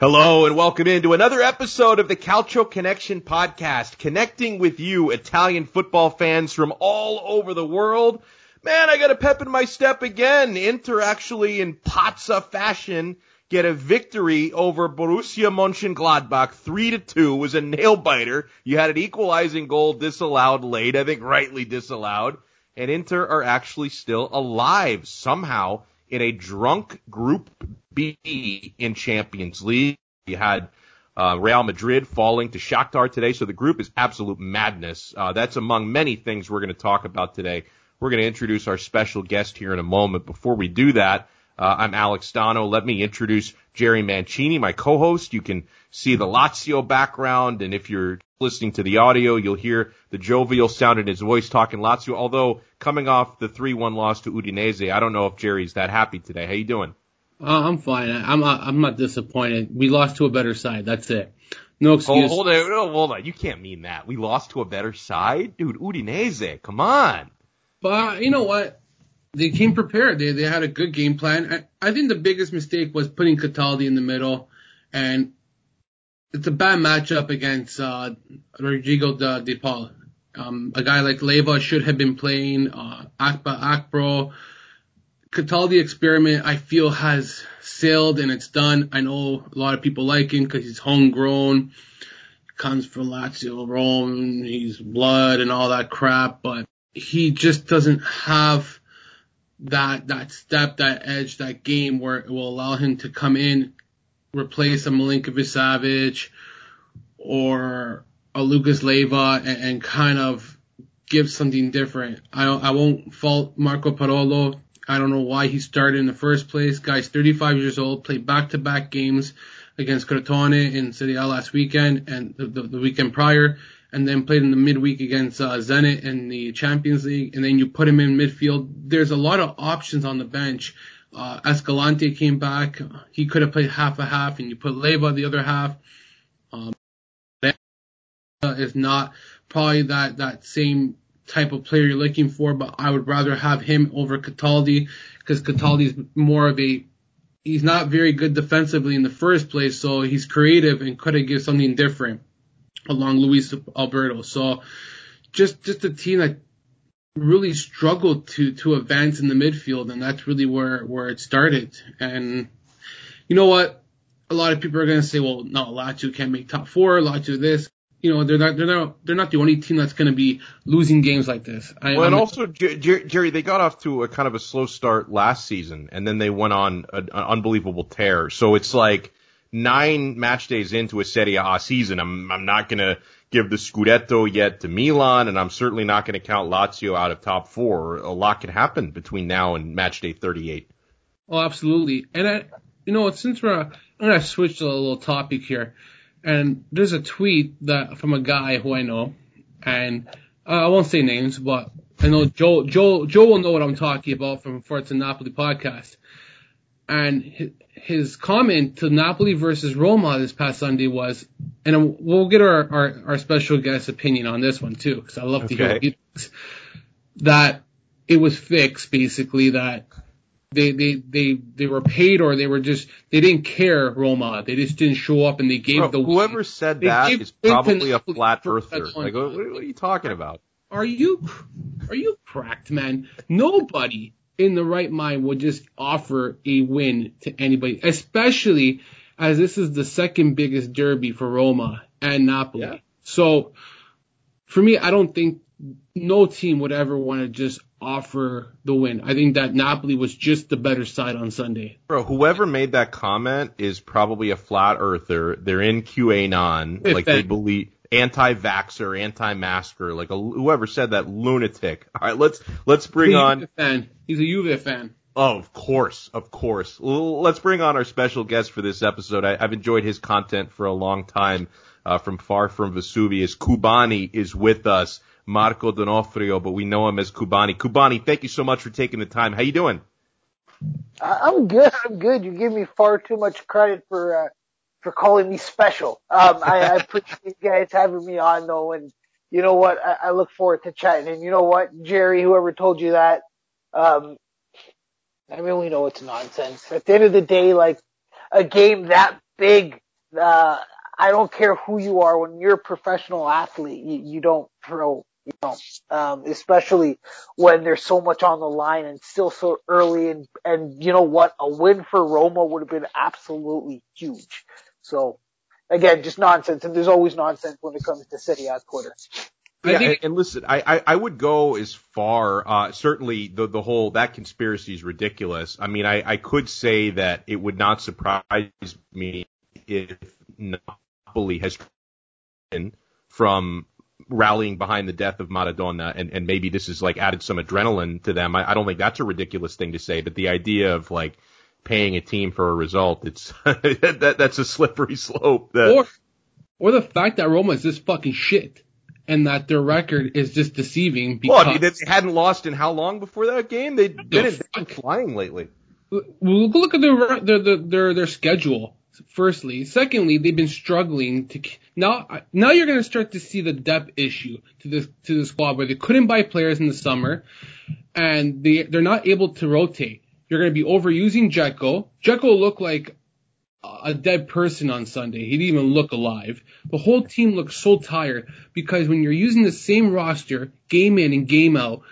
Hello and welcome into another episode of the Calcio Connection Podcast, connecting with you Italian football fans from all over the world. Man, I got a pep in my step again. Inter actually in Pazza fashion get a victory over Borussia Mönchengladbach. 3-2 was a nail-biter. You had an equalizing goal disallowed late, I think rightly disallowed, and Inter are actually still alive somehow in a drunk Group B in Champions League. You had Real Madrid falling to Shakhtar today, so the group is absolute madness. That's among many things we're going to talk about today. We're going to introduce our special guest here in a moment. Before we do that, I'm Alex Dono. Let me introduce Jerry Mancini, my co-host. You can see the Lazio background, and if you're listening to the audio, you'll hear the jovial sound in his voice talking Lazio, although coming off the 3-1 loss to Udinese, I don't know if Jerry's that happy today. How you doing? I'm fine. I'm not disappointed. We lost to a better side. That's it. No excuse. Hold on. You can't mean that. We lost to a better side? Dude, Udinese, come on. But you know what? They came prepared. They had a good game plan. I think the biggest mistake was putting Cataldi in the middle, and it's a bad matchup against Rodrigo De Paul. A guy like Leiva should have been playing Akpo. Cataldi experiment, I feel, has sailed and it's done. I know a lot of people like him because he's homegrown, comes from Lazio, Rome, he's blood and all that crap, but he just doesn't have that step, that edge, that game where it will allow him to come in, replace a Milinkovic-Savic or a Lucas Leiva and kind of give something different. I won't fault Marco Parolo. I don't know why he started in the first place. Guy's 35 years old, played back-to-back games against Crotone in Serie A last weekend and the weekend prior, and then played in the midweek against Zenit in the Champions League, and then you put him in midfield. There's a lot of options on the bench. Escalante came back. He could have played half a half, and you put Leiva the other half. Is not probably that same type of player you're looking for, but I would rather have him over Cataldi because Cataldi's more of he's not very good defensively in the first place, so he's creative and could have given something different along Luis Alberto. So just a team that really struggled to advance in the midfield, and that's really where it started. And you know what? A lot of people are going to say, well, no, Lazio can't make top four, Lazio this. You know, they're not the only team that's going to be losing games like this. Also, Jerry, they got off to a kind of a slow start last season, and then they went on an unbelievable tear. So it's like 9 match days into a Serie A season. I'm not going to give the Scudetto yet to Milan, and I'm certainly not going to count Lazio out of top four. A lot can happen between now and match day 38. Oh, absolutely. And since I'm going to switch to a little topic here. And there's a tweet from a guy who I know, and I won't say names, but I know Joe will know what I'm talking about from the Napoli podcast. And his comment to Napoli versus Roma this past Sunday was, and we'll get our special guest opinion on this one too, because I love to hear that it was fixed basically, that They were paid, or they didn't care, Roma. They just didn't show up, and they gave whoever said that is probably a flat earther. Like, what are you talking about? Are you cracked, man? Nobody in the right mind would just offer a win to anybody, especially as this is the second biggest derby for Roma and Napoli. Yeah. So for me, I don't think no team would ever want to just offer the win. I think that Napoli was just the better side on Sunday. Bro, whoever made that comment is probably a flat earther. They're in QAnon. Like, they believe anti-vaxxer, anti-masker. Like, whoever said that, lunatic. All right, let's bring on... He's a Juve fan. Oh, of course. Let's bring on our special guest for this episode. I've enjoyed his content for a long time. From Far From Vesuvius, Kubani is with us. Marco D'Onofrio, but we know him as Kubani. Kubani, thank you so much for taking the time. How you doing? I'm good. You give me far too much credit for calling me special. I appreciate you guys having me on, though, and you know what? I look forward to chatting. And you know what, Jerry, whoever told you that, I really know it's nonsense. At the end of the day, like, a game that big I don't care who you are. When you're a professional athlete, you don't throw, especially when there's so much on the line and still so early. And you know what? A win for Roma would have been absolutely huge. So again, just nonsense. And there's always nonsense when it comes to Serie A Twitter. Yeah, and listen, I would go as far, certainly the whole, that conspiracy is ridiculous. I mean, I could say that it would not surprise me if Napoli has been from rallying behind the death of Maradona, and maybe this is like added some adrenaline to them. I don't think that's a ridiculous thing to say, but the idea of like paying a team for a result, it's, that's a slippery slope. Or the fact that Roma is this fucking shit. And that their record is just deceiving because they hadn't lost in how long before that game? They've been flying lately. Look at their schedule. Firstly, secondly, they've been struggling to now you're going to start to see the depth issue to the squad where they couldn't buy players in the summer, and they're not able to rotate. You're going to be overusing Dzeko. Dzeko looked like a dead person on Sunday. He didn't even look alive. The whole team looks so tired because when you're using the same roster, game in and game out,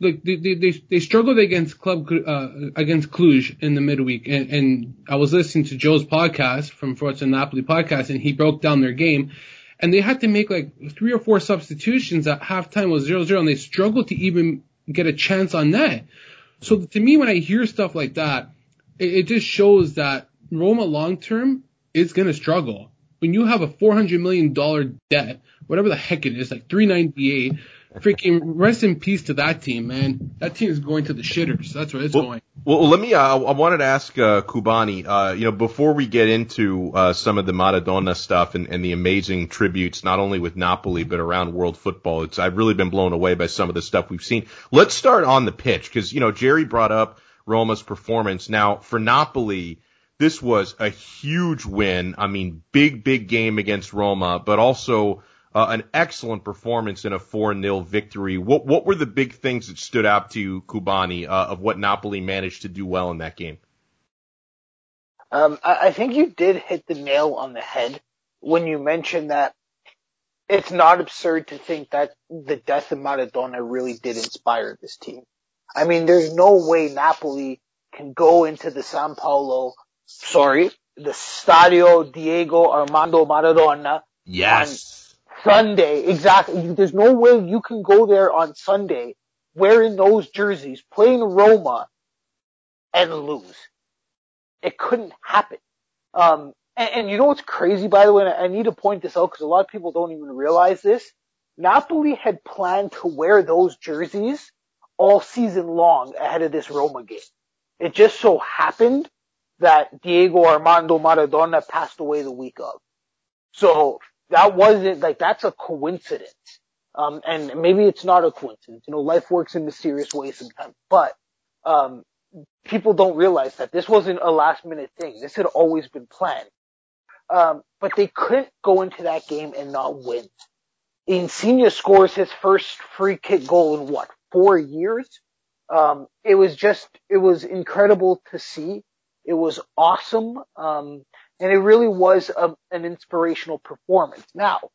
look, they struggled against Cluj in the midweek. And I was listening to Joe's podcast from Forza Napoli podcast, and he broke down their game. And they had to make like 3 or 4 substitutions at halftime was 0-0, and they struggled to even get a chance on net. So to me, when I hear stuff like that, it just shows that Roma long-term is going to struggle. When you have a $400 million debt, whatever the heck it is, like $398, freaking rest in peace to that team, man. That team is going to the shitters. That's where it's going. Well, let me I wanted to ask Kubani, before we get into some of the Maradona stuff and the amazing tributes, not only with Napoli, but around world football, I've really been blown away by some of the stuff we've seen. Let's start on the pitch because, Jerry brought up Roma's performance. Now, for Napoli, this was a huge win. I mean, big game against Roma, but also an excellent performance in a 4-0 victory. What were the big things that stood out to you, Kubani, of what Napoli managed to do well in that game? I think you did hit the nail on the head when you mentioned that it's not absurd to think that the death of Maradona really did inspire this team. I mean, there's no way Napoli can go into the the Stadio Diego Armando Maradona. Yes. On Sunday, exactly. There's no way you can go there on Sunday wearing those jerseys, playing Roma, and lose. It couldn't happen. And you know what's crazy, by the way, and I need to point this out because a lot of people don't even realize this. Napoli had planned to wear those jerseys all season long ahead of this Roma game. It just so happened that Diego Armando Maradona passed away the week of. So that wasn't like, that's a coincidence. And maybe it's not a coincidence. Life works in mysterious ways sometimes, but, people don't realize that this wasn't a last minute thing. This had always been planned. But they couldn't go into that game and not win. Insigne scores his first free kick goal in 4 years? It was incredible to see. It was awesome, and it really was an inspirational performance. Now,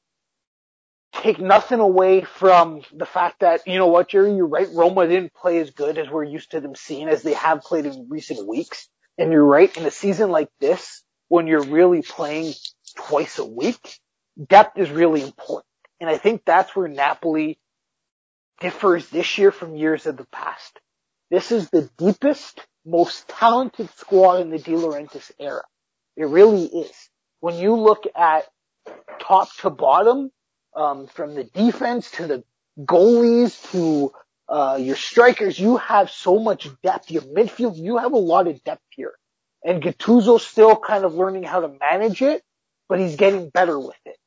take nothing away from the fact that, you know what, Jerry, you're right, Roma didn't play as good as we're used to them seeing, as they have played in recent weeks. And you're right, in a season like this, when you're really playing twice a week, depth is really important. And I think that's where Napoli differs this year from years of the past. This is the deepest, most talented squad in the De Laurentiis era. It really is. When you look at top to bottom, from the defense to the goalies to your strikers, you have so much depth. Your midfield, you have a lot of depth here. And Gattuso's still kind of learning how to manage it, but he's getting better with it.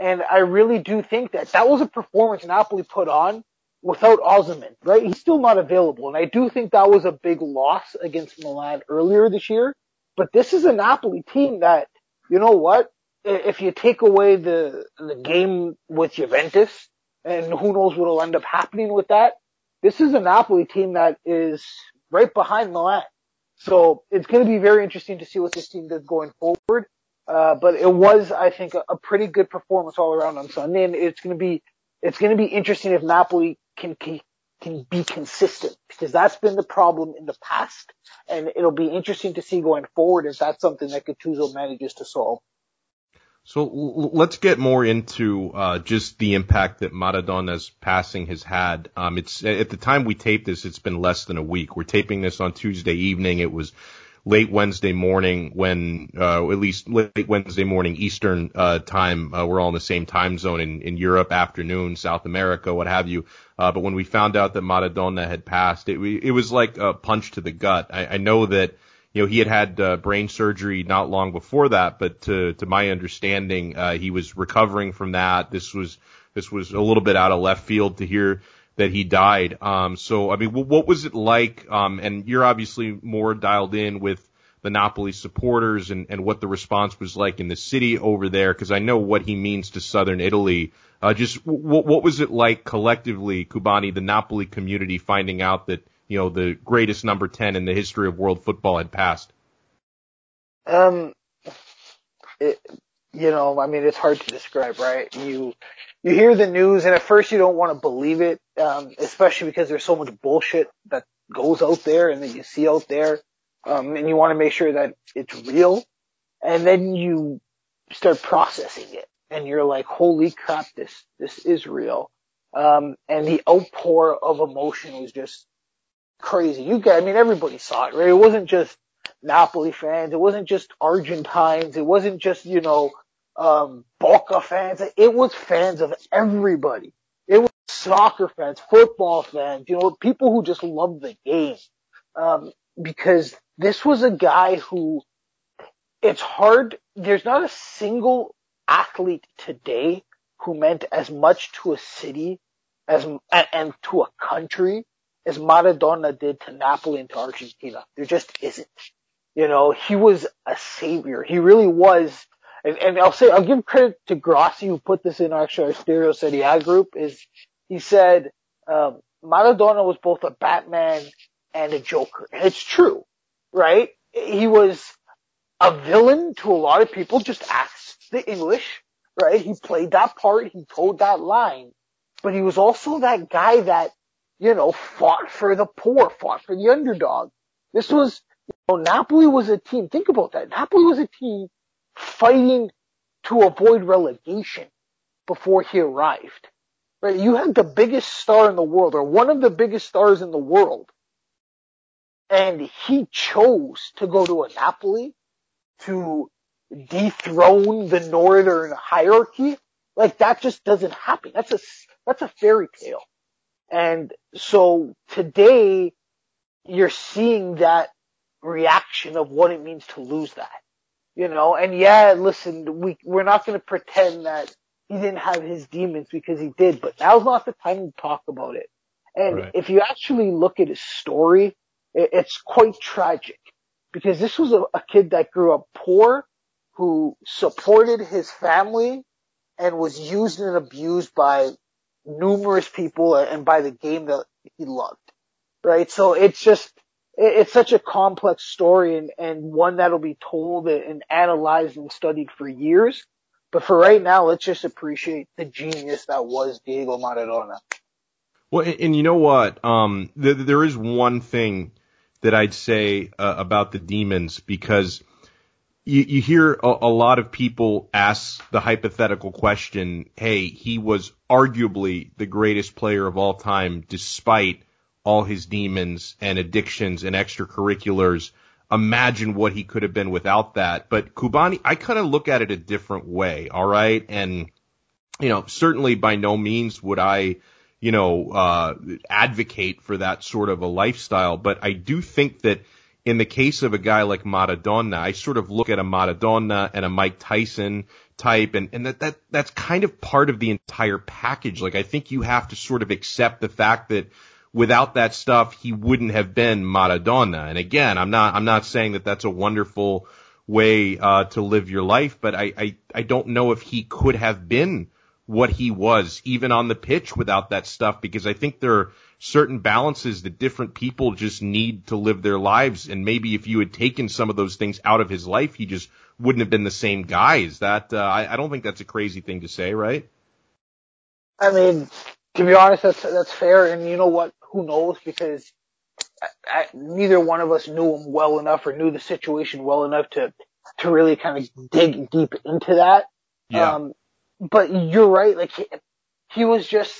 And I really do think that was a performance Napoli put on without Osimhen, right? He's still not available. And I do think that was a big loss against Milan earlier this year. But this is a Napoli team that, you know what? If you take away the game with Juventus, and who knows what will end up happening with that, this is a Napoli team that is right behind Milan. So it's going to be very interesting to see what this team does going forward. But it was, I think, a pretty good performance all around on Sunday, and it's going to be interesting if Napoli can be consistent, because that's been the problem in the past, and it'll be interesting to see going forward if that's something that Gattuso manages to solve. So let's get more into just the impact that Maradona's passing has had. It's at the time we taped this, it's been less than a week. We're taping this on Tuesday evening. It was late Wednesday morning when, at least late Wednesday morning Eastern time, we're all in the same time zone in Europe, afternoon, South America, what have you. But when we found out that Maradona had passed, it was like a punch to the gut. I know that, you know, he had brain surgery not long before that, but to my understanding, he was recovering from that. This was a little bit out of left field to hear that he died. So, I mean, what was it like? And you're obviously more dialed in with the Napoli supporters and what the response was like in the city over there, because I know what he means to Southern Italy. Just what was it like collectively, Kubani, the Napoli community, finding out that, you know, the greatest number 10 in the history of world football had passed? You know, I mean, it's hard to describe, right? You hear the news, and at first you don't want to believe it, especially because there's so much bullshit that goes out there and that you see out there, and you want to make sure that it's real. And then you start processing it, and you're like, holy crap, this is real. And the outpour of emotion was just crazy. Everybody saw it, right? It wasn't just Napoli fans. It wasn't just Argentines. It wasn't just, Boca fans. It was fans of everybody. It was soccer fans, football fans, people who just love the game. Because this was a guy who, it's hard, there's not a single athlete today who meant as much to a city and to a country as Maradona did to Napoli and to Argentina. There just isn't. He was a savior. He really was. And I'll give credit to Grossi, who put this in our Stereo Serie A group, he said, Maradona was both a Batman and a Joker. And it's true, right? He was a villain to a lot of people, just ask the English, right? He played that part, he told that line, but he was also that guy that, fought for the poor, fought for the underdog. This was, Napoli was a team. Think about that. Napoli was a team fighting to avoid relegation before he arrived, right? You had the biggest star in the world, or one of the biggest stars in the world, and he chose to go to Napoli to dethrone the northern hierarchy. Like, that just doesn't happen. That's a fairy tale. And so today you're seeing that reaction of what it means to lose that. And yeah, listen, we're not going to pretend that he didn't have his demons, because he did, but now's not the time to talk about it. And right. If you actually look at his story, it's quite tragic, because this was a kid that grew up poor, who supported his family and was used and abused by numerous people and by the game that he loved, right? So it's just, it's such a complex story and one that'll be told and analyzed and studied for years. But for right now, let's just appreciate the genius that was Diego Maradona. Well, and you know what? There is one thing that I'd say about the demons, because you hear a lot of people ask the hypothetical question, hey, he was arguably the greatest player of all time despite all his demons and addictions and extracurriculars. Imagine what he could have been without that. But Kubani, I kind of look at it a different way. All right. And, certainly by no means would I, advocate for that sort of a lifestyle. But I do think that in the case of a guy like Maradona, I sort of look at a Maradona and a Mike Tyson type, and that's kind of part of the entire package. Like, I think you have to sort of accept the fact that without that stuff, he wouldn't have been Maradona. And again, I'm not saying that that's a wonderful way to live your life, but I don't know if he could have been what he was, even on the pitch without that stuff, because I think there are certain balances that different people just need to live their lives. And maybe if you had taken some of those things out of his life, he just wouldn't have been the same guy. Is that, I don't think that's a crazy thing to say, right? I mean, to be honest, that's fair. And you know what? Who knows? Because neither one of us knew him well enough or knew the situation well enough to really kind of dig deep into that. Yeah. But you're right. Like he was just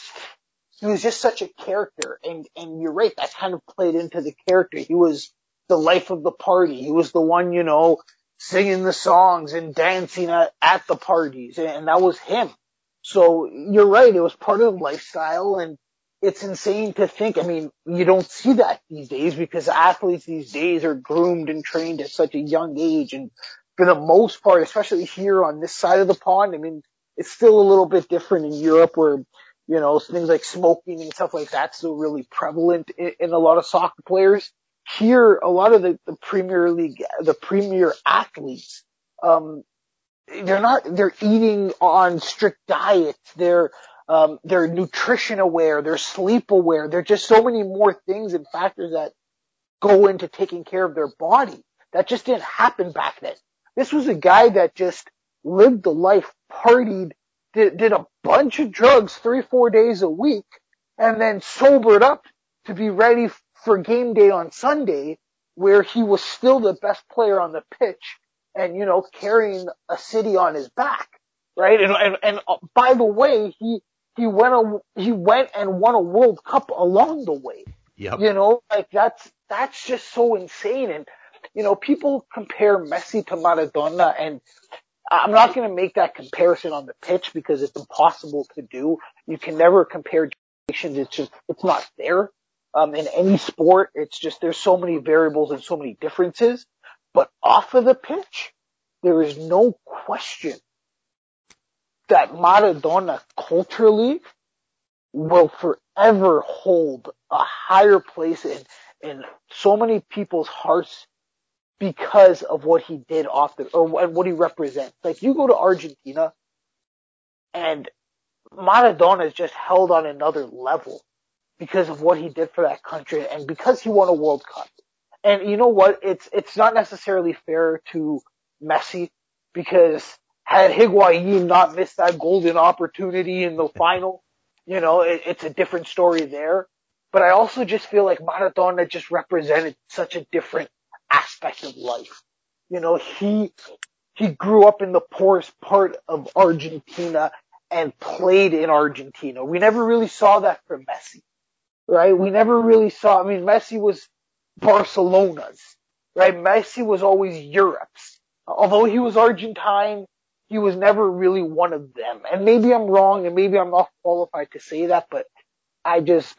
such a character. And you're right. That kind of played into the character. He was the life of the party. He was the one, you know, singing the songs and dancing at the parties. And that was him. So you're right. It was part of the lifestyle. And it's insane to think. I mean, you don't see that these days because athletes these days are groomed and trained at such a young age. And for the most part, especially here on this side of the pond, I mean, it's still a little bit different in Europe where, you know, things like smoking and stuff like that's still really prevalent in a lot of soccer players. Here, a lot of the Premier League, the Premier athletes, they're eating on strict diets. They're nutrition aware. They're sleep aware. There's just so many more things and factors that go into taking care of their body. That just didn't happen back then. This was a guy that just lived the life, partied, did a bunch of drugs 3-4 days a week, and then sobered up to be ready for game day on Sunday, where he was still the best player on the pitch and, you know, carrying a city on his back, right? And by the way, he went and won a World Cup along the way. Yep. You know, like that's just so insane. And, you know, people compare Messi to Maradona, and I'm not going to make that comparison on the pitch because it's impossible to do. You can never compare generations. It's not there. In any sport, it's just there's so many variables and so many differences. But off of the pitch, there is no question that Maradona culturally will forever hold a higher place in so many people's hearts because of what he did and what he represents. Like, you go to Argentina, and Maradona is just held on another level because of what he did for that country and because he won a World Cup. And you know what? It's not necessarily fair to Messi because had Higuain not missed that golden opportunity in the final, you know, it's a different story there. But I also just feel like Maradona just represented such a different aspect of life. You know, he grew up in the poorest part of Argentina and played in Argentina. We never really saw that from Messi, right? I mean, Messi was Barcelona's, right? Messi was always Europe's. Although he was Argentine, he was never really one of them. And maybe I'm wrong, and maybe I'm not qualified to say that, but I just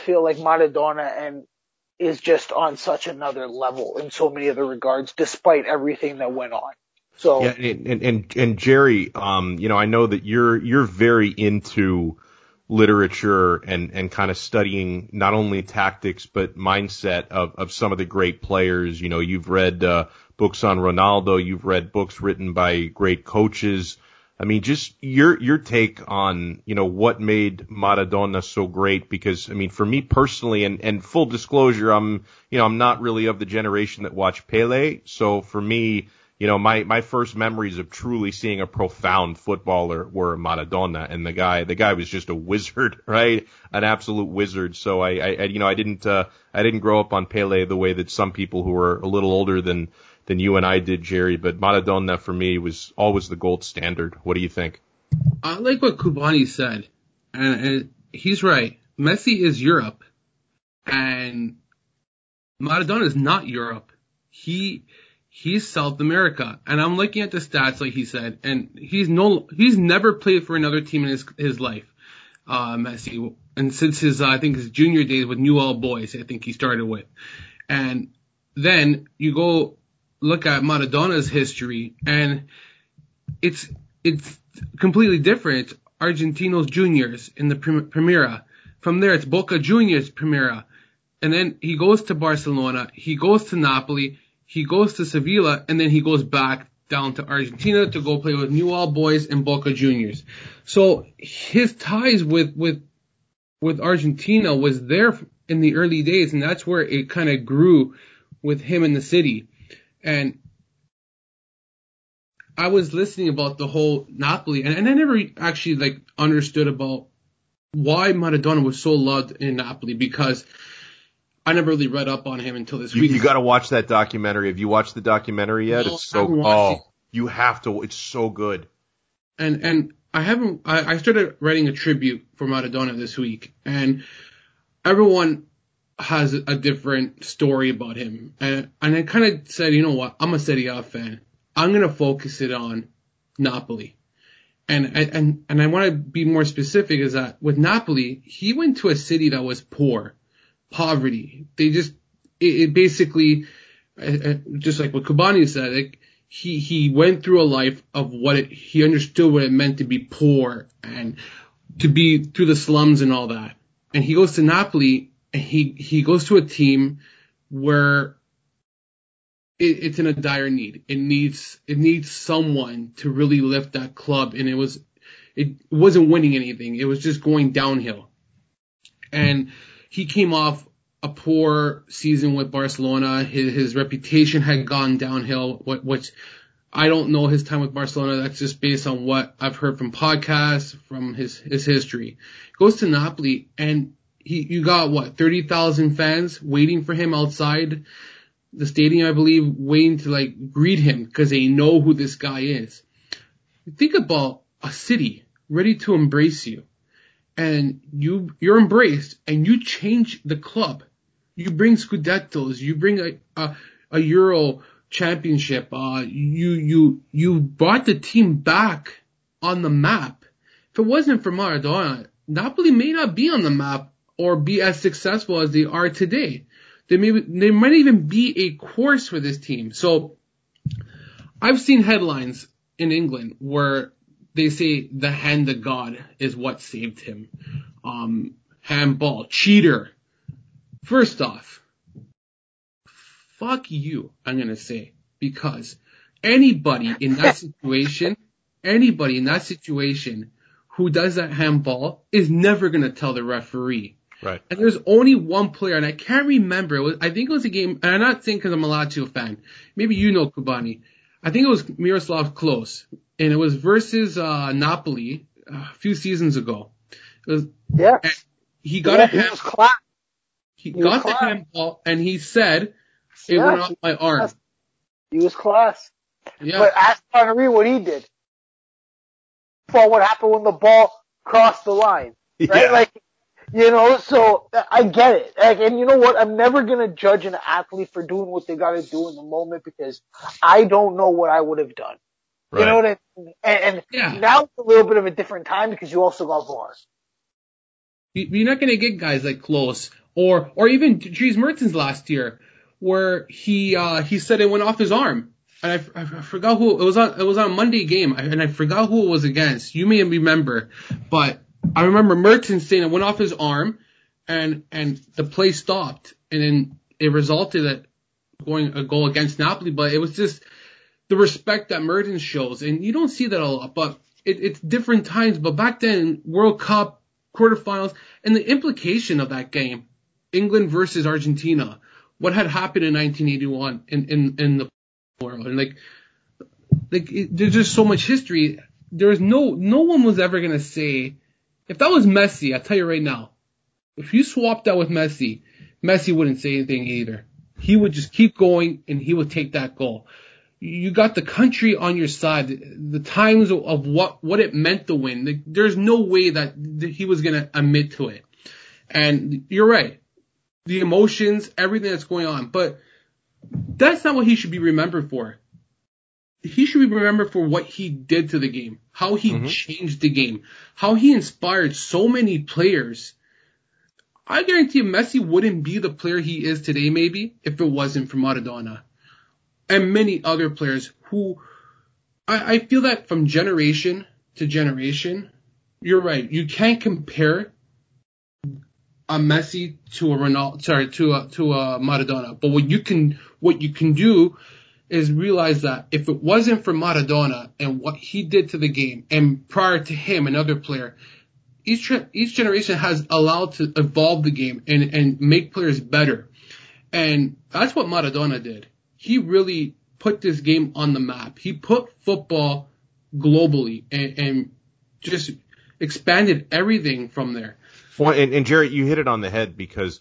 feel like Maradona is just on such another level in so many other regards, despite everything that went on. So yeah, and Jerry, you know, I know that you're very into literature and kind of studying not only tactics but mindset of some of the great players. You know, you've read books on Ronaldo, you've read books written by great coaches. I mean, just your take on, you know, what made Maradona so great, because I mean, for me personally, and full disclosure, I'm not really of the generation that watched Pele. So for me, you know, my first memories of truly seeing a profound footballer were Maradona, and the guy was just a wizard, right? An absolute wizard. So I didn't grow up on Pele the way that some people who are a little older than you and I did, Jerry, but Maradona for me was always the gold standard. What do you think? I like what Kubani said, and he's right. Messi is Europe, and Maradona is not Europe. He's South America, and I'm looking at the stats, like he said, and he's never played for another team in his life, Messi, and since his junior days with Newell Boys, I think he started with, and then you go look at Maradona's history, and it's completely different. Argentinos Juniors in the Primera, from there it's Boca Juniors Primera, and then he goes to Barcelona, he goes to Napoli. He goes to Sevilla, and then he goes back down to Argentina to go play with Newell's Boys and Boca Juniors. So his ties with Argentina was there in the early days, and that's where it kind of grew with him in the city. And I was listening about the whole Napoli, and I never actually understood about why Maradona was so loved in Napoli, because I never really read up on him until this week. You got to watch that documentary. Have you watched the documentary yet? No, it's so you have to. It's so good. And I haven't. I started writing a tribute for Maradona this week, and everyone has a different story about him. And I kind of said, you know what? I'm a Serie A fan. I'm gonna focus it on Napoli. And I want to be more specific. Is that with Napoli, he went to a city that was poor. Poverty. They just, it basically, just like what Kubani said, he went through a life of he understood what it meant to be poor and to be through the slums and all that. And he goes to Napoli and he goes to a team where it's in a dire need. It needs someone to really lift that club. And it wasn't winning anything. It was just going downhill. And he came off a poor season with Barcelona. His reputation had gone downhill, which I don't know his time with Barcelona. That's just based on what I've heard from podcasts, from his history. Goes to Napoli, and you got, 30,000 fans waiting for him outside the stadium, I believe, waiting to, greet him because they know who this guy is. Think about a city ready to embrace you. And you're embraced, and you change the club. You bring Scudettos, you bring a Euro championship. You brought the team back on the map. If it wasn't for Maradona, Napoli may not be on the map or be as successful as they are today. They might even be a course for this team. So I've seen headlines in England where they say the hand of God is what saved him. Handball, cheater. First off, fuck you, I'm going to say, because anybody in that situation who does that handball is never going to tell the referee. Right. And there's only one player, and I can't remember. I think it was a game, and I'm not saying because I'm a Lazio fan. Maybe you know, Kubani. I think it was Miroslav Klose. And it was versus Napoli a few seasons ago. He got the handball, and he said it went off my arm. He was class. Yeah. But ask Henry what he did. For what happened when the ball crossed the line, right? Yeah. So I get it. And you know what? I'm never gonna judge an athlete for doing what they gotta do in the moment because I don't know what I would have done. Right. You know what I mean? Now it's a little bit of a different time because you also got VAR. You're not going to get guys like Klose or even Dries Mertens last year, where he said it went off his arm, and I forgot who it was on. It was on a Monday game, and I forgot who it was against. You may remember, but I remember Mertens saying it went off his arm, and the play stopped, and then it resulted at going a goal against Napoli. But it was just the respect that Mertens shows, and you don't see that a lot, but it's different times. But back then, World Cup, quarterfinals, and the implication of that game, England versus Argentina, what had happened in 1981 in the world, and there's just so much history. There is no one was ever gonna say if that was Messi. I tell you right now, if you swapped that with Messi, Messi wouldn't say anything either. He would just keep going, and he would take that goal. You got the country on your side, the times of what it meant to win. There's no way that he was going to admit to it. And you're right. The emotions, everything that's going on. But that's not what he should be remembered for. He should be remembered for what he did to the game, how he changed the game, how he inspired so many players. I guarantee you Messi wouldn't be the player he is today, maybe, if it wasn't for Maradona. And many other players who I feel that from generation to generation, you're right. You can't compare a Messi to a Maradona. But what you can do is realize that if it wasn't for Maradona and what he did to the game, and prior to him, another player, each generation has allowed to evolve the game and make players better. And that's what Maradona did. He really put this game on the map. He put football globally and just expanded everything from there. Well, and Jared, you hit it on the head because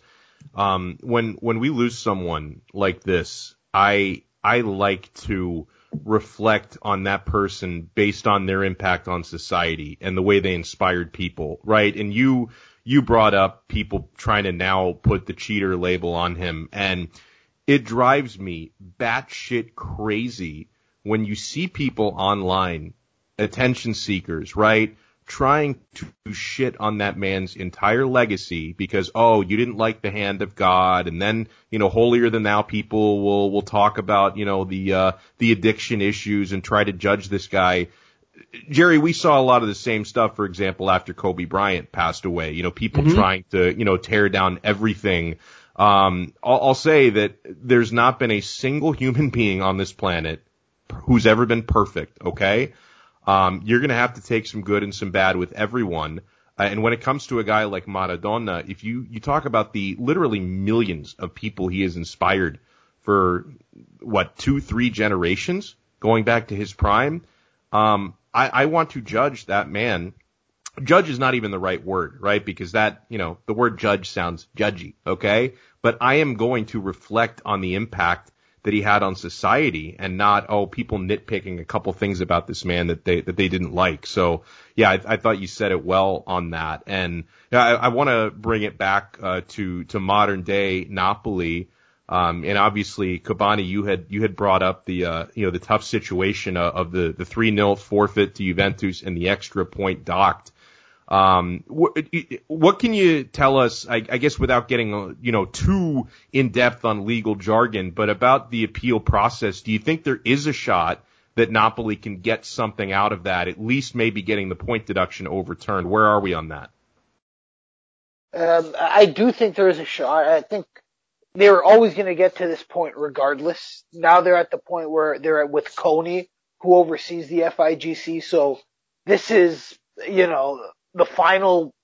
when we lose someone like this, I like to reflect on that person based on their impact on society and the way they inspired people, right? And you brought up people trying to now put the cheater label on him, and it drives me batshit crazy when you see people online, attention seekers, right, trying to shit on that man's entire legacy because, oh, you didn't like the hand of God, and then, you know, holier than thou people will talk about, you know, the addiction issues and try to judge this guy. Jerry, we saw a lot of the same stuff, for example, after Kobe Bryant passed away, you know, people trying to, you know, tear down everything. I'll say that there's not been a single human being on this planet who's ever been perfect, okay? You're going to have to take some good and some bad with everyone. And when it comes to a guy like Maradona, if you talk about the literally millions of people he has inspired for, what, 2-3 generations going back to his prime, I want to judge that man. Judge is not even the right word, right? Because that, you know, the word judge sounds judgy, okay? But I am going to reflect on the impact that he had on society and not, oh, people nitpicking a couple things about this man that they didn't like. So, yeah, I thought you said it well on that. And yeah, I want to bring it back to modern day Napoli. And obviously, Kubani, you had brought up the the tough situation of the 3-0 forfeit to Juventus and the extra point docked. What can you tell us, I guess, without getting, you know, too in depth on legal jargon, but about the appeal process? Do you think there is a shot that Napoli can get something out of that, at least maybe getting the point deduction overturned? Where are we on that? I do think there is a shot. I think they were always going to get to this point regardless. Now they're at the point where they're with CONI, who oversees the FIGC. So this is, you know, the final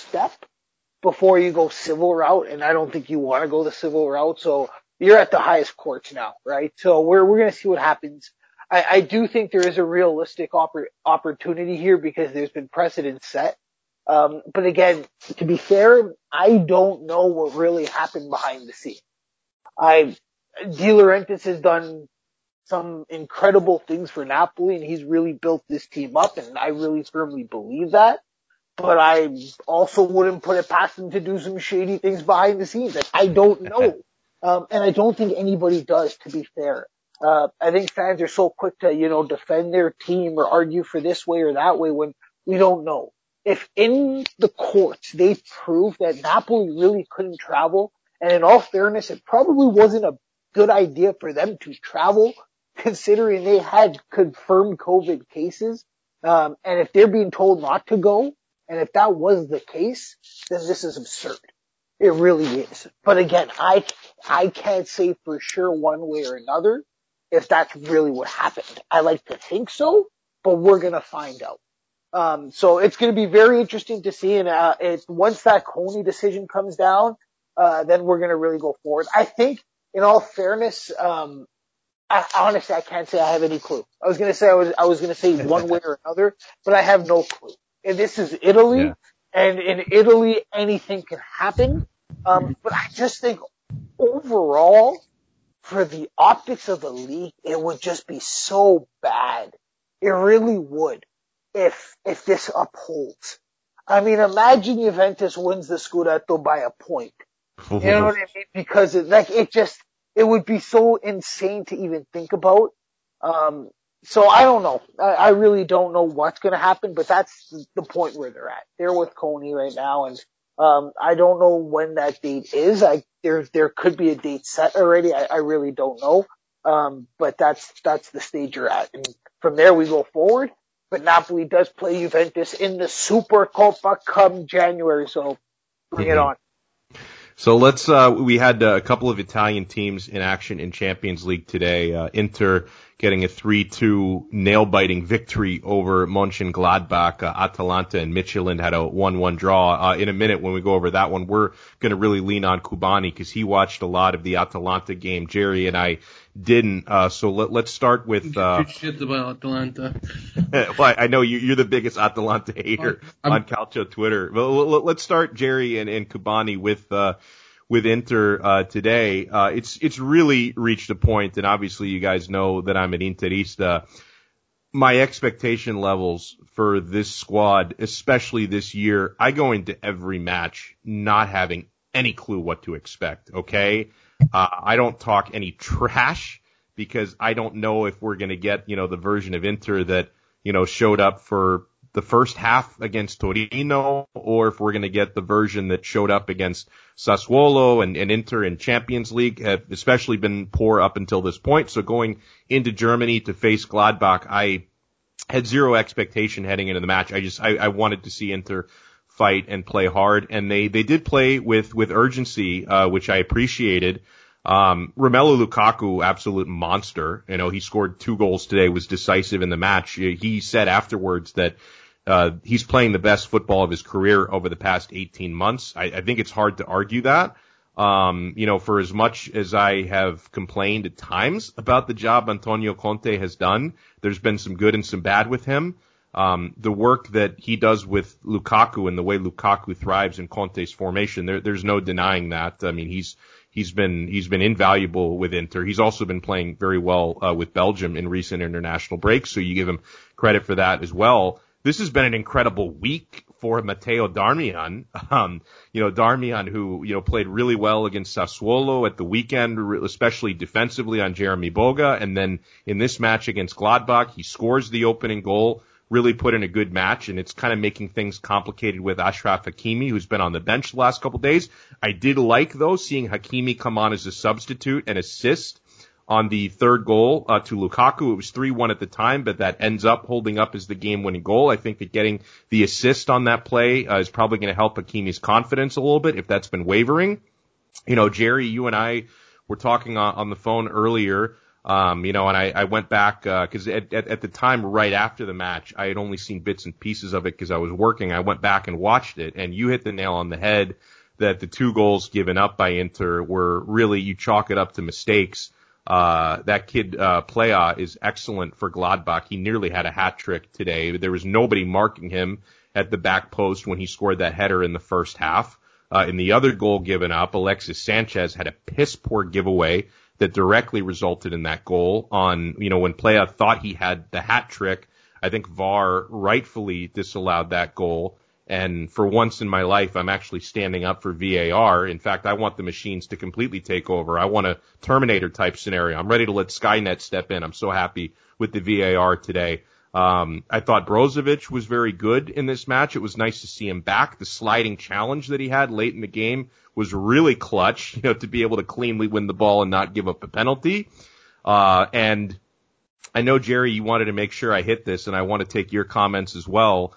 step before you go civil route, and I don't think you want to go the civil route. So you're at the highest courts now, right? So we're going to see what happens. I do think there is a realistic opportunity here because there's been precedent set. But again, to be fair, I don't know what really happened behind the scenes. De Laurentiis has done some incredible things for Napoli, and he's really built this team up, and I really firmly believe that. But I also wouldn't put it past him to do some shady things behind the scenes. I don't know. And I don't think anybody does, to be fair. I think fans are so quick to, you know, defend their team or argue for this way or that way when we don't know. If in the courts they prove that Napoli really couldn't travel, and in all fairness, it probably wasn't a good idea for them to travel, considering they had confirmed COVID cases, and if they're being told not to go, and if that was the case, then this is absurd. It really is. But again, I can't say for sure one way or another if that's really what happened. I like to think so, but we're going to find out. So it's going to be very interesting to see, and once that CONI decision comes down, then we're going to really go forward. I think, in all fairness, honestly, I can't say I have any clue. I was going to say I was going to say one way or another, but I have no clue. And this is Italy, and in Italy, anything can happen. But I just think overall, for the optics of the league, it would just be so bad. It really would if this upholds. I mean, imagine Juventus wins the Scudetto by a point. You know what I mean? Because it would be so insane to even think about. So I don't know. I really don't know what's going to happen, but that's the point where they're at. They're with CONI right now, and I don't know when that date is. There could be a date set already. I really don't know. But that's the stage you're at. And from there we go forward. But Napoli does play Juventus in the Supercoppa come January, so bring it on. So let's, we had a couple of Italian teams in action in Champions League today. Inter getting a 3-2 nail-biting victory over Mönchengladbach. Atalanta and Midtjylland had a 1-1 draw. In a minute when we go over that one, we're going to really lean on Kubani because he watched a lot of the Atalanta game. Jerry and I didn't. So let's start with... Shit about Atalanta. Well, I know you're the biggest Atalanta hater on Calcio Twitter. But let's start, Jerry and Kubani, with Inter today. It's really reached a point, and obviously you guys know that I'm an Interista. My expectation levels for this squad, especially this year, I go into every match not having any clue what to expect, okay? I don't talk any trash because I don't know if we're going to get, the version of Inter that, showed up for the first half against Torino, or if we're going to get the version that showed up against Sassuolo and Inter in Champions League, have especially been poor up until this point. So going into Germany to face Gladbach, I had zero expectation heading into the match. I wanted to see Inter fight and play hard, and they did play with urgency, which I appreciated. Romelu Lukaku, absolute monster. He scored 2 goals today, was decisive in the match. He said afterwards that he's playing the best football of his career over the past 18 months. I think it's hard to argue that. For as much as I have complained at times about the job Antonio Conte has done, there's been some good and some bad with him. The work that he does with Lukaku and the way Lukaku thrives in Conte's formation, there's no denying that. I mean, he's been invaluable with Inter. He's also been playing very well with Belgium in recent international breaks, so you give him credit for that as well. This has been an incredible week for Matteo Darmian. Darmian, who, played really well against Sassuolo at the weekend, especially defensively on Jeremy Boga. And then in this match against Gladbach, he scores the opening goal, really put in a good match. And it's kind of making things complicated with Ashraf Hakimi, who's been on the bench the last couple of days. I did like, though, seeing Hakimi come on as a substitute and assist on the 3rd goal to Lukaku. It was 3-1 at the time, but that ends up holding up as the game-winning goal. I think that getting the assist on that play is probably going to help Hakimi's confidence a little bit, if that's been wavering. Jerry, you and I were talking on the phone earlier, and I went back because at the time right after the match, I had only seen bits and pieces of it because I was working. I went back and watched it, and you hit the nail on the head that the 2 goals given up by Inter were really, you chalk it up to mistakes. That kid, Playa, is excellent for Gladbach. He nearly had a hat trick today. There was nobody marking him at the back post when he scored that header in the first half. In the other goal given up, Alexis Sanchez had a piss poor giveaway that directly resulted in that goal on, when Playa thought he had the hat trick. I think VAR rightfully disallowed that goal. And for once in my life, I'm actually standing up for VAR. In fact, I want the machines to completely take over. I want a Terminator-type scenario. I'm ready to let Skynet step in. I'm so happy with the VAR today. I thought Brozovic was very good in this match. It was nice to see him back. The sliding challenge that he had late in the game was really clutch, to be able to cleanly win the ball and not give up a penalty. And I know, Jerry, you wanted to make sure I hit this, and I want to take your comments as well.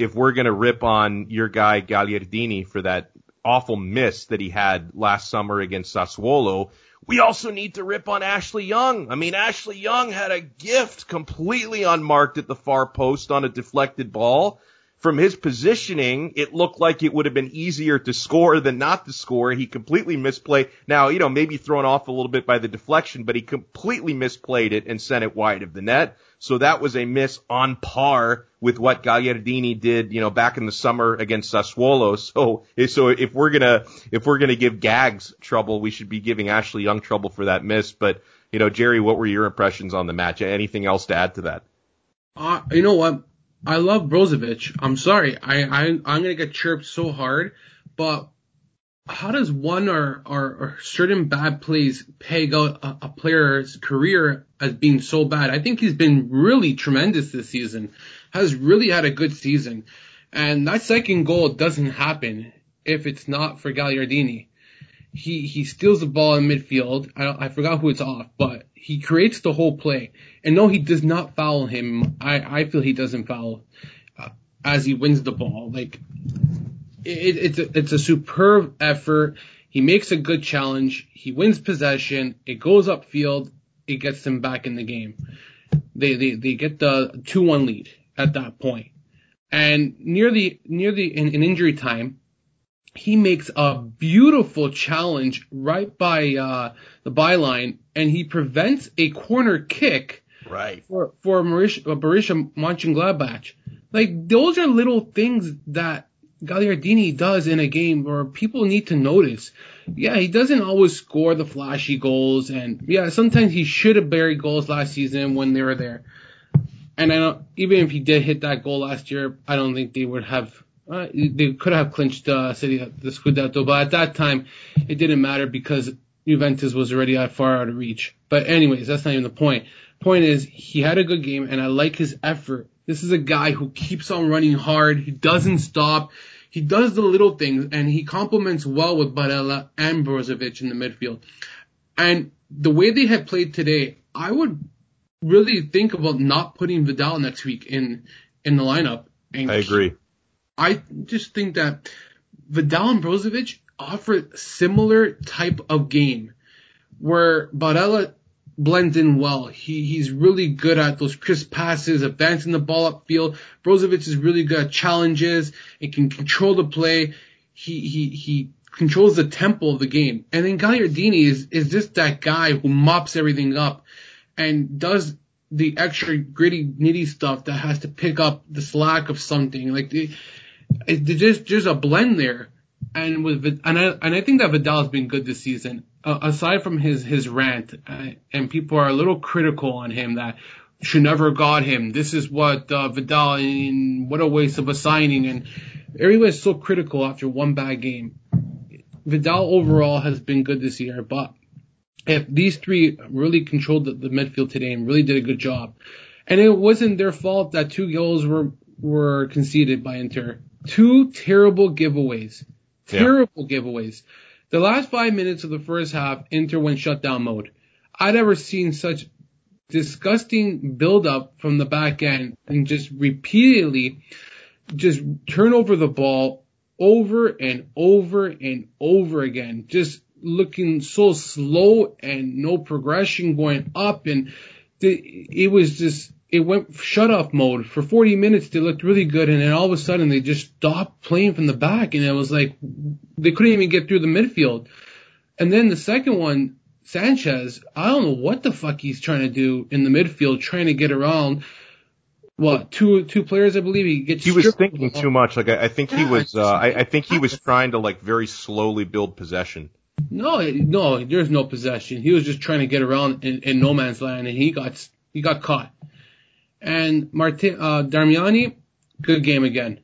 If we're going to rip on your guy Gagliardini for that awful miss that he had last summer against Sassuolo, we also need to rip on Ashley Young. I mean, Ashley Young had a gift completely unmarked at the far post on a deflected ball. From his positioning, it looked like it would have been easier to score than not to score. He completely misplayed. Now, maybe thrown off a little bit by the deflection, but he completely misplayed it and sent it wide of the net. So that was a miss on par with what Gagliardini did, back in the summer against Sassuolo. So if we're gonna give Gags trouble, we should be giving Ashley Young trouble for that miss. But Jerry, what were your impressions on the match? Anything else to add to that? You know what? I love Brozovic. I'm sorry, I'm gonna get chirped so hard, but how does one or certain bad plays peg out a player's career as being so bad? I think he's been really tremendous this season, has really had a good season. And that 2nd goal doesn't happen if it's not for Gagliardini. He steals the ball in midfield. I forgot who it's off, but he creates the whole play. And no, he does not foul him. I feel he doesn't foul as he wins the ball. Like, it's a superb effort. He makes a good challenge. He wins possession. It goes upfield. It gets them back in the game. They get the 2-1 lead at that point. And near the injury time, he makes a beautiful challenge right by the byline, and he prevents a corner kick for Borussia Mönchengladbach. Like, those are little things that Gagliardini does in a game where people need to notice. Yeah, he doesn't always score the flashy goals, and yeah, sometimes he should have buried goals last season when they were there. And even if he did hit that goal last year, I don't think they would have. They could have clinched the Scudetto, but at that time, it didn't matter because Juventus was already far out of reach. But anyways, that's not even the point. Point is, he had a good game, and I like his effort. This is a guy who keeps on running hard. He doesn't stop. He does the little things, and he complements well with Barella and Brozovic in the midfield. And the way they have played today, I would really think about not putting Vidal next week in the lineup. And I agree. I just think that Vidal and Brozovic offer similar type of game where Barella blends in well. He's really good at those crisp passes, advancing the ball upfield. Brozovic is really good at challenges and can control the play. He controls the tempo of the game. And then Gagliardini is just that guy who mops everything up and does the extra gritty, nitty stuff that has to pick up the slack of something. Like, there's a blend there. And I think that Vidal's been good this season. Aside from his rant, and people are a little critical on him that should never got him. This is what Vidal, and what a waste of a signing. And everyone's so critical after one bad game. Vidal overall has been good this year, but if these three really controlled the midfield today and really did a good job. And it wasn't their fault that two goals were conceded by Inter. Two terrible giveaways. Terrible giveaways. The last 5 minutes of the first half, Inter went shutdown mode. I'd never seen such disgusting build-up from the back end and just repeatedly just turn over the ball over and over and over again. Just looking so slow and no progression going up. And it was just... It went shut-off mode. For 40 minutes, they looked really good, and then all of a sudden, they just stopped playing from the back, and it was like they couldn't even get through the midfield. And then the second one, Sanchez, I don't know what the fuck he's trying to do in the midfield, trying to get around, what, two players, I believe? He was thinking too much. Like, I think he was trying to, like, very slowly build possession. No, there's no possession. He was just trying to get around in no man's land, and he got caught. And Darmiani, good game again.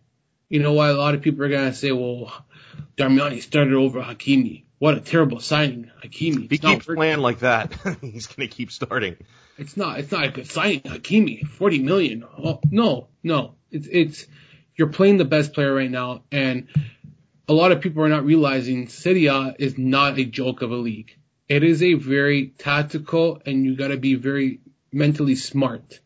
You know why a lot of people are going to say, well, Darmiani started over Hakimi. What a terrible signing, Hakimi. He keeps playing like that. He's going to keep starting. It's not a good signing, Hakimi. 40 million. Oh, no. It's you're playing the best player right now, and a lot of people are not realizing Serie A is not a joke of a league. It is a very tactical, and you got to be very mentally smart.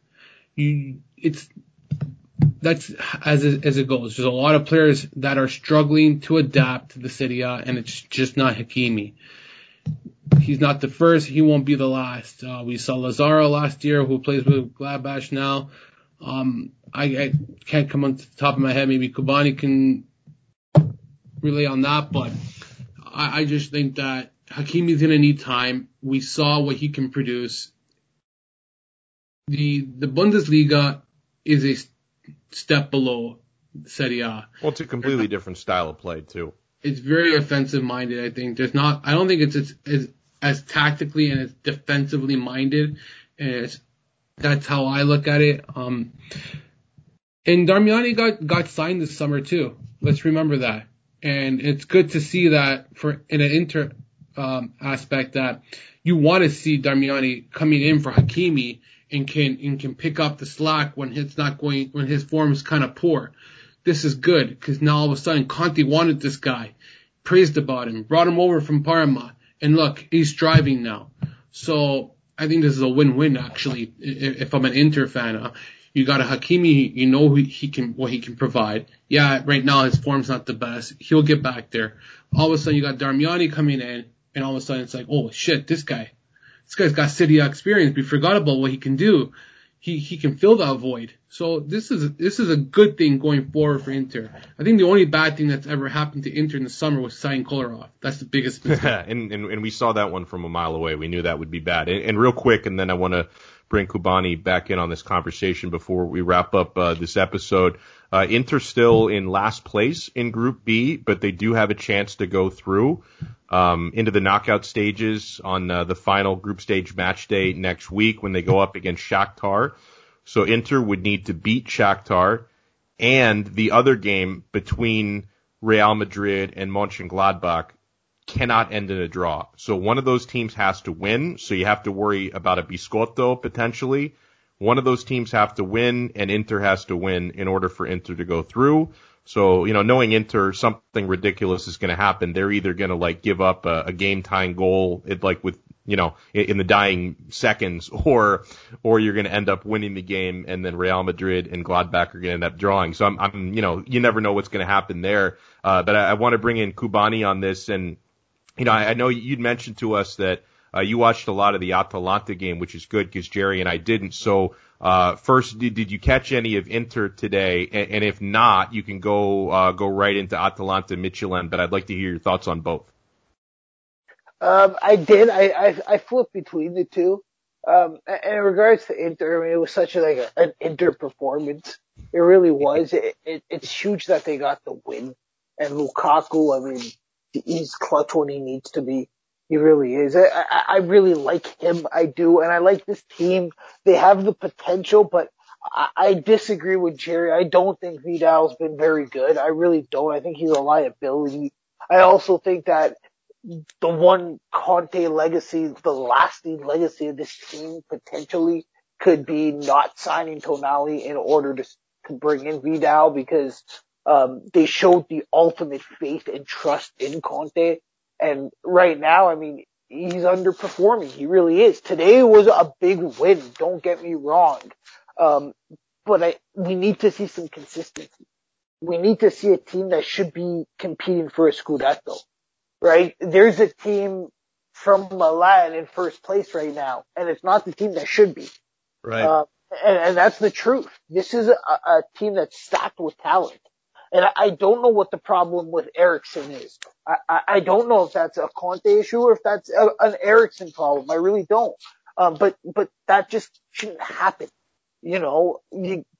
That's as it goes. There's a lot of players that are struggling to adapt to the Serie A, and it's just not Hakimi. He's not the first. He won't be the last. We saw Lazaro last year, who plays with Gladbach now. I can't come on the top of my head. Maybe Kubani can relay on that, but I just think that Hakimi's going to need time. We saw what he can produce. The Bundesliga is a step below Serie A. Well, it's a completely different style of play too. It's very offensive minded. I think I don't think it's as tactically and as defensively minded. That's how I look at it. And Darmiani got signed this summer too. Let's remember that. And it's good to see that in an Inter aspect that you want to see Darmiani coming in for Hakimi. And can pick up the slack when his form is kind of poor. This is good because now all of a sudden Conte wanted this guy, praised about him, brought him over from Parma, and look, he's driving now. So I think this is a win-win actually. If I'm an Inter fan, You got a Hakimi, you know what he can provide. Yeah, right now his form's not the best. He'll get back there. All of a sudden you got Darmian coming in, and all of a sudden it's like, oh shit, this guy's got City experience. We forgot about what he can do. He can fill that void. So this is a good thing going forward for Inter. I think the only bad thing that's ever happened to Inter in the summer was signing Kolarov. That's the biggest mistake. and we saw that one from a mile away. We knew that would be bad. And real quick, and then I want to bring Kubani back in on this conversation before we wrap up this episode. Inter still in last place in Group B, but they do have a chance to go through into the knockout stages on the final group stage match day next week when they go up against Shakhtar. So Inter would need to beat Shakhtar, and the other game between Real Madrid and Mönchengladbach cannot end in a draw. So one of those teams has to win, so you have to worry about a biscotto potentially. One of those teams have to win, and Inter has to win in order for Inter to go through. So, you know, knowing Inter, something ridiculous is going to happen. They're either going to, like, give up a game-tying goal, in the dying seconds, or you're going to end up winning the game, and then Real Madrid and Gladbach are going to end up drawing. So, I'm you never know what's going to happen there. But I want to bring in Kubani on this. And, you know, I know you'd mentioned to us that you watched a lot of the Atalanta game, which is good because Jerry and I didn't. So, first, did you catch any of Inter today? And if not, you can go right into Atalanta Michelin, but I'd like to hear your thoughts on both. I did. I flipped between the two. And in regards to Inter, I mean, it was such an Inter performance. It really was. It's huge that they got the win. And Lukaku, I mean, he's clutch when he needs to be. He really is. I really like him. I do. And I like this team. They have the potential, but I disagree with Jerry. I don't think Vidal's been very good. I really don't. I think he's a liability. I also think that the one Conte legacy, the lasting legacy of this team potentially could be not signing Tonali in order to bring in Vidal because they showed the ultimate faith and trust in Conte. And right now, I mean, he's underperforming. He really is. Today was a big win. Don't get me wrong. But we need to see some consistency. We need to see a team that should be competing for a Scudetto, right? There's a team from Milan in first place right now, and it's not the team that should be. Right. And that's the truth. This is a team that's stacked with talent. And I don't know what the problem with Eriksen is. I don't know if that's a Conte issue or if that's an Eriksen problem. I really don't. But that just shouldn't happen. You know,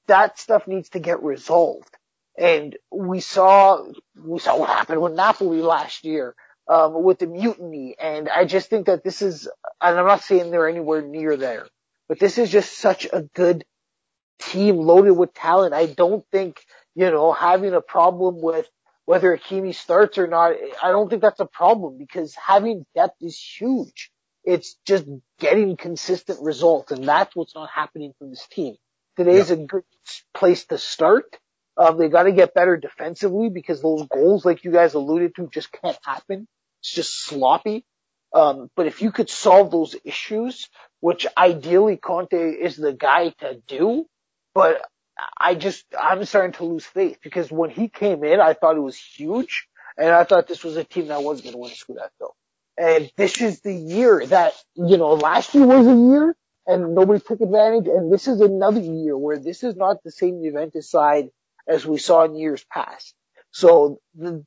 that stuff needs to get resolved. And we saw what happened with Napoli last year, with the mutiny. And I just think that this is, and I'm not saying they're anywhere near there, but this is just such a good team loaded with talent. I don't think, you know, having a problem with whether Hakimi starts or not, I don't think that's a problem because having depth is huge. It's just getting consistent results, and that's what's not happening from this team. Today's a good place to start. They got to get better defensively because those goals, like you guys alluded to, just can't happen. It's just sloppy. But if you could solve those issues, which ideally Conte is the guy to do, but I'm starting to lose faith because when he came in, I thought it was huge, and I thought this was a team that was going to win a Scudetto. And this is the year that, you know, last year was a year, and nobody took advantage, and this is another year where this is not the same Juventus side as we saw in years past. So the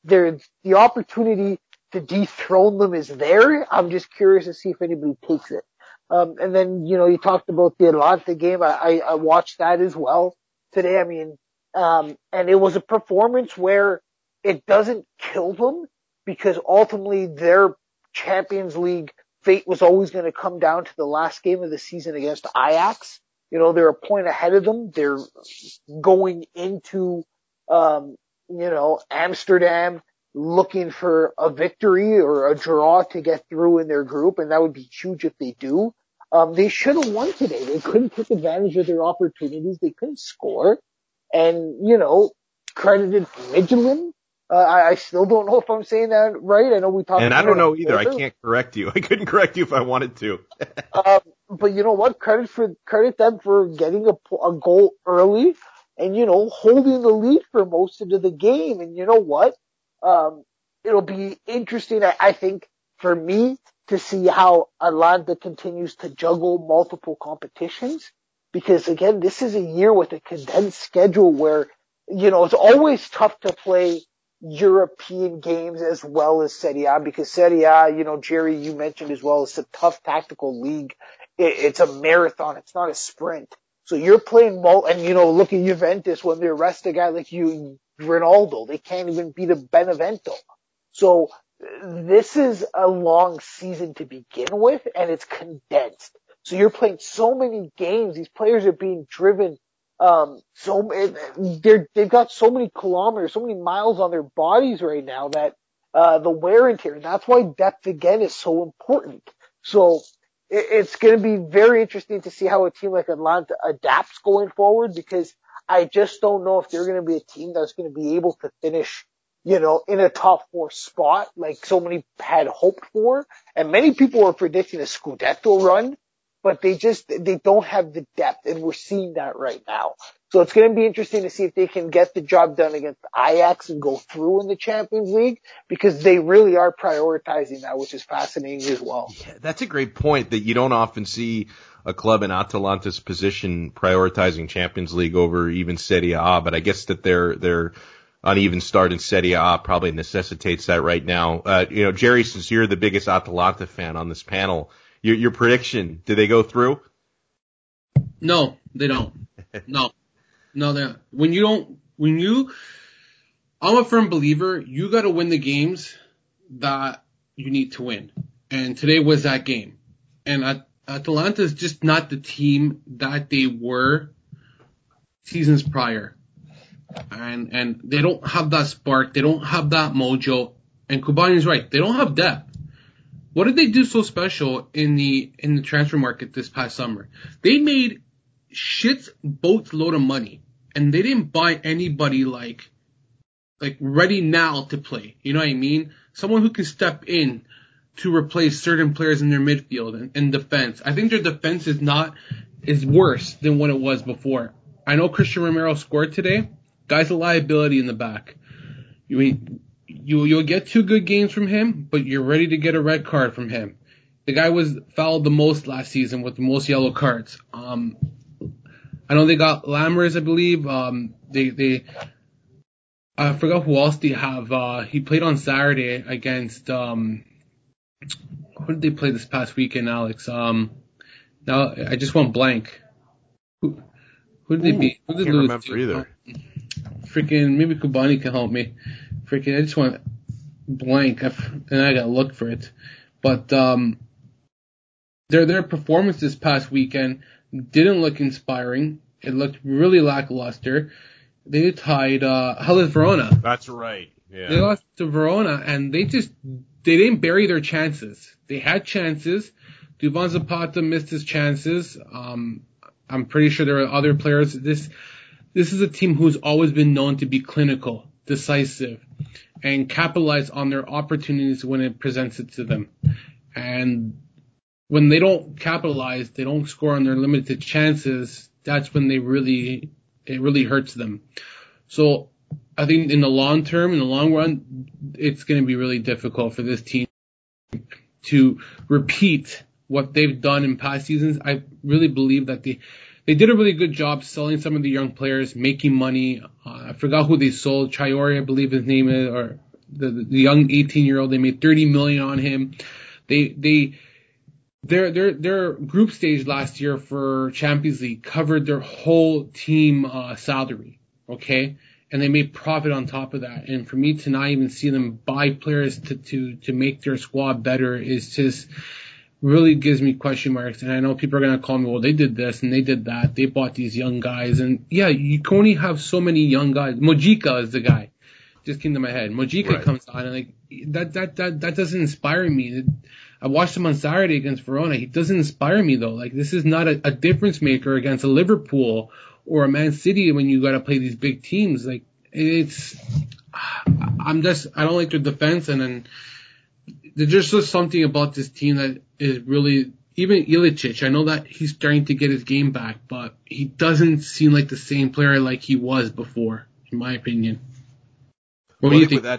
opportunity to dethrone them is there. I'm just curious to see if anybody takes it. And then, you know, you talked about the Atalanta game. I watched that as well today. I mean, and it was a performance where it doesn't kill them because ultimately their Champions League fate was always going to come down to the last game of the season against Ajax. You know, they're a point ahead of them. They're going into, Amsterdam looking for a victory or a draw to get through in their group, and that would be huge if they do. They should have won today. They couldn't take advantage of their opportunities. They couldn't score. And, you know, credited Midtjylland. I still don't know if I'm saying that right. I know we talked about it. And I don't know either. I couldn't correct you if I wanted to. But you know what? Credit them for getting a goal early and, you know, holding the lead for most of the game. And you know what? It'll be interesting, I think, for me to see how Atalanta continues to juggle multiple competitions. Because again, this is a year with a condensed schedule where, you know, it's always tough to play European games as well as Serie A, because Serie A, you know, Jerry, you mentioned as well, it's a tough tactical league. It's a marathon. It's not a sprint. So you're playing, and you know, look at Juventus when they arrest a guy like you, Ronaldo. They can't even beat a Benevento. So this is a long season to begin with, and it's condensed. So you're playing so many games. These players are being driven. They've got so many kilometers, so many miles on their bodies right now that the wear and tear. And that's why depth again is so important. So it's going to be very interesting to see how a team like Atalanta adapts going forward, because I just don't know if they're going to be a team that's going to be able to finish, you know, in a top four spot like so many had hoped for. And many people were predicting a Scudetto run. But they don't have the depth, and we're seeing that right now. So it's going to be interesting to see if they can get the job done against Ajax and go through in the Champions League, because they really are prioritizing that, which is fascinating as well. Yeah, that's a great point that you don't often see a club in Atalanta's position prioritizing Champions League over even Serie A, but I guess that they're uneven start in Serie A probably necessitates that right now. You know, Jerry, since you're the biggest Atalanta fan on this panel, your prediction, do they go through? No, they don't. No, they don't. I'm a firm believer, you got to win the games that you need to win. And today was that game. And Atalanta is just not the team that they were seasons prior. And they don't have that spark. They don't have that mojo. And Kubani's right. They don't have depth. What did they do so special in the transfer market this past summer? They made shit's boatload of money, and they didn't buy anybody like ready now to play. You know what I mean? Someone who can step in to replace certain players in their midfield and defense. I think their defense is worse than what it was before. I know Christian Romero scored today. Guy's a liability in the back. You mean? You'll get two good games from him, but you're ready to get a red card from him. The guy was fouled the most last season with the most yellow cards. I know they got Lammers, I believe. I forgot who else they have. He played on Saturday against who did they play this past weekend, Alex? Now I just went blank. Who did they beat? Who did they lose? I can't remember either. Freaking maybe Kubani can help me. Freaking, I just went blank, and I gotta look for it. But their performance this past weekend didn't look inspiring. It looked really lackluster. They tied Hellas Verona. That's right. Yeah. They lost to Verona, and they didn't bury their chances. They had chances. Duvan Zapata missed his chances. I'm pretty sure there are other players. This is a team who's always been known to be clinical, decisive, and capitalize on their opportunities when it presents it to them. And when they don't capitalize, they don't score on their limited chances, that's when it really hurts them. So I think in the long run, it's going to be really difficult for this team to repeat what they've done in past seasons. I really believe that they did a really good job selling some of the young players, making money. I forgot who they sold. Traore, I believe his name is, or the young 18-year-old. They made $30 million on him. Their group stage last year for Champions League covered their whole team salary, okay? And they made profit on top of that. And for me to not even see them buy players to make their squad better is just really gives me question marks. And I know people are going to call me, well, they did this and they did that. They bought these young guys. And yeah, you can only have so many young guys. Mojica is the guy. Just came to my head. Mojica right. Comes on and that doesn't inspire me. I watched him on Saturday against Verona. He doesn't inspire me though. Like, this is not a difference maker against a Liverpool or a Man City when you got to play these big teams. Like, I don't like their defense. And then there's just something about this team that is really even Ilicic, I know that he's starting to get his game back, but he doesn't seem like the same player like he was before, in my opinion. What do you think? I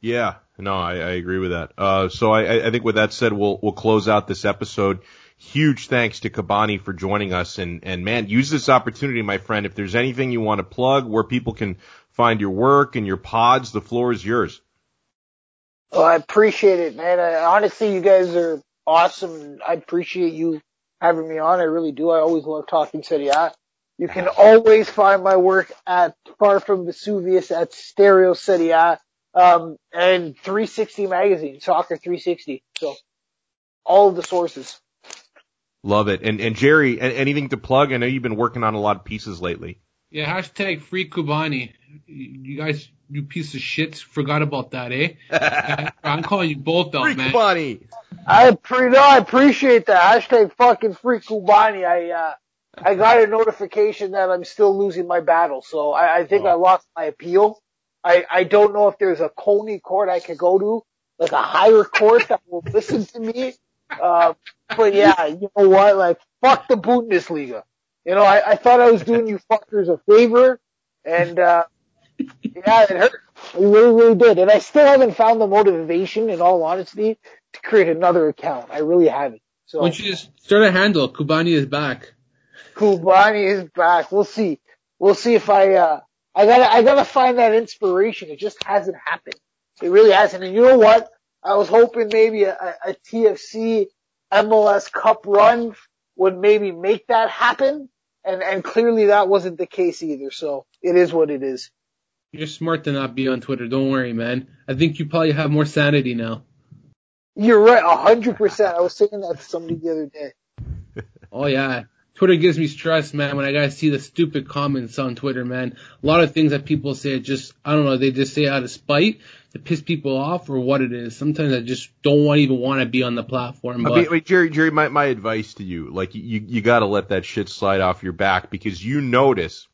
agree with that. So I think with that said, we'll close out this episode. Huge thanks to Kubani for joining us. And man, use this opportunity, my friend. If there's anything you want to plug, where people can find your work and your pods, the floor is yours. Well, I appreciate it, man. Honestly, you guys are awesome. I appreciate you having me on. I really do. I always love talking Serie A. You can always find my work at Far From Vesuvius, at Stereo Serie A, and 360 Magazine, Soccer 360. So all of the sources. Love it. And Jerry, anything to plug? I know you've been working on a lot of pieces lately. Yeah, hashtag free Kubani. You guys, you piece of shit, forgot about that, eh? I'm calling you both out, free man. Kubani. I appreciate that. Hashtag fucking free Kubani. I got a notification that I'm still losing my battle, so I think I lost my appeal. I don't know if there's a CONI court I could go to, like a higher court that will listen to me. But yeah, you know what? Like, fuck the Bundesliga. You know, I thought I was doing you fuckers a favor, and yeah, it hurt. It really, really did. And I still haven't found the motivation, in all honesty, to create another account. I really haven't. So why don't you just start a handle? Kubani is back. Kubani is back. We'll see. We'll see if I gotta find that inspiration. It just hasn't happened. It really hasn't. And you know what? I was hoping maybe a TFC MLS Cup run would maybe make that happen. And clearly that wasn't the case either. So it is what it is. You're smart to not be on Twitter. Don't worry, man. I think you probably have more sanity now. You're right. 100%. I was saying that to somebody the other day. Oh, yeah. Twitter gives me stress, man, when I gotta see the stupid comments on Twitter, man. A lot of things that people say just, I don't know, they just say out of spite to piss people off or what it is. Sometimes I just don't even want to be on the platform. But I mean, Jerry, my advice to you, like, you gotta let that shit slide off your back, because you notice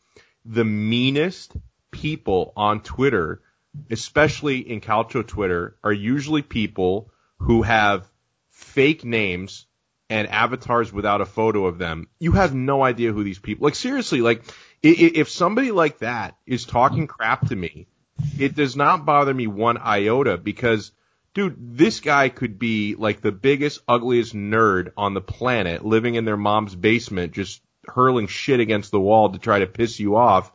the meanest people on Twitter, especially in Calcio Twitter, are usually people who have fake names and avatars without a photo of them. You have no idea who these people, like, seriously, like, if somebody like that is talking crap to me, it does not bother me one iota, because, dude, this guy could be like the biggest, ugliest nerd on the planet, living in their mom's basement, just hurling shit against the wall to try to piss you off.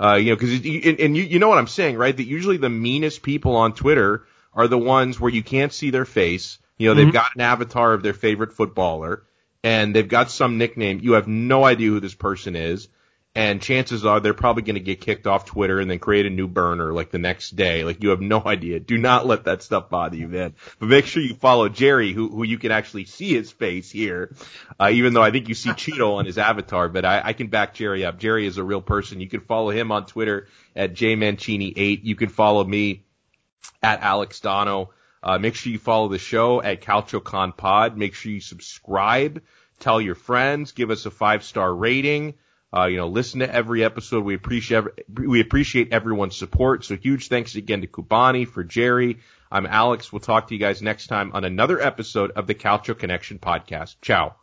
You know, cause you know what I'm saying, right? That usually the meanest people on Twitter are the ones where you can't see their face. You know, they've got an avatar of their favorite footballer, and they've got some nickname. You have no idea who this person is, and chances are they're probably going to get kicked off Twitter and then create a new burner, like, the next day. Like, you have no idea. Do not let that stuff bother you, man. But make sure you follow Jerry, who you can actually see his face here, even though I think you see Cheeto on his avatar. But I can back Jerry up. Jerry is a real person. You can follow him on Twitter at jmancini8. You can follow me at Alex Dono. Make sure you follow the show at CalcioCon Pod. Make sure you subscribe. Tell your friends. Give us a 5-star rating. You know, listen to every episode. We appreciate everyone's support. So huge thanks again to Kubani, for Jerry. I'm Alex. We'll talk to you guys next time on another episode of the Calcio Connection Podcast. Ciao.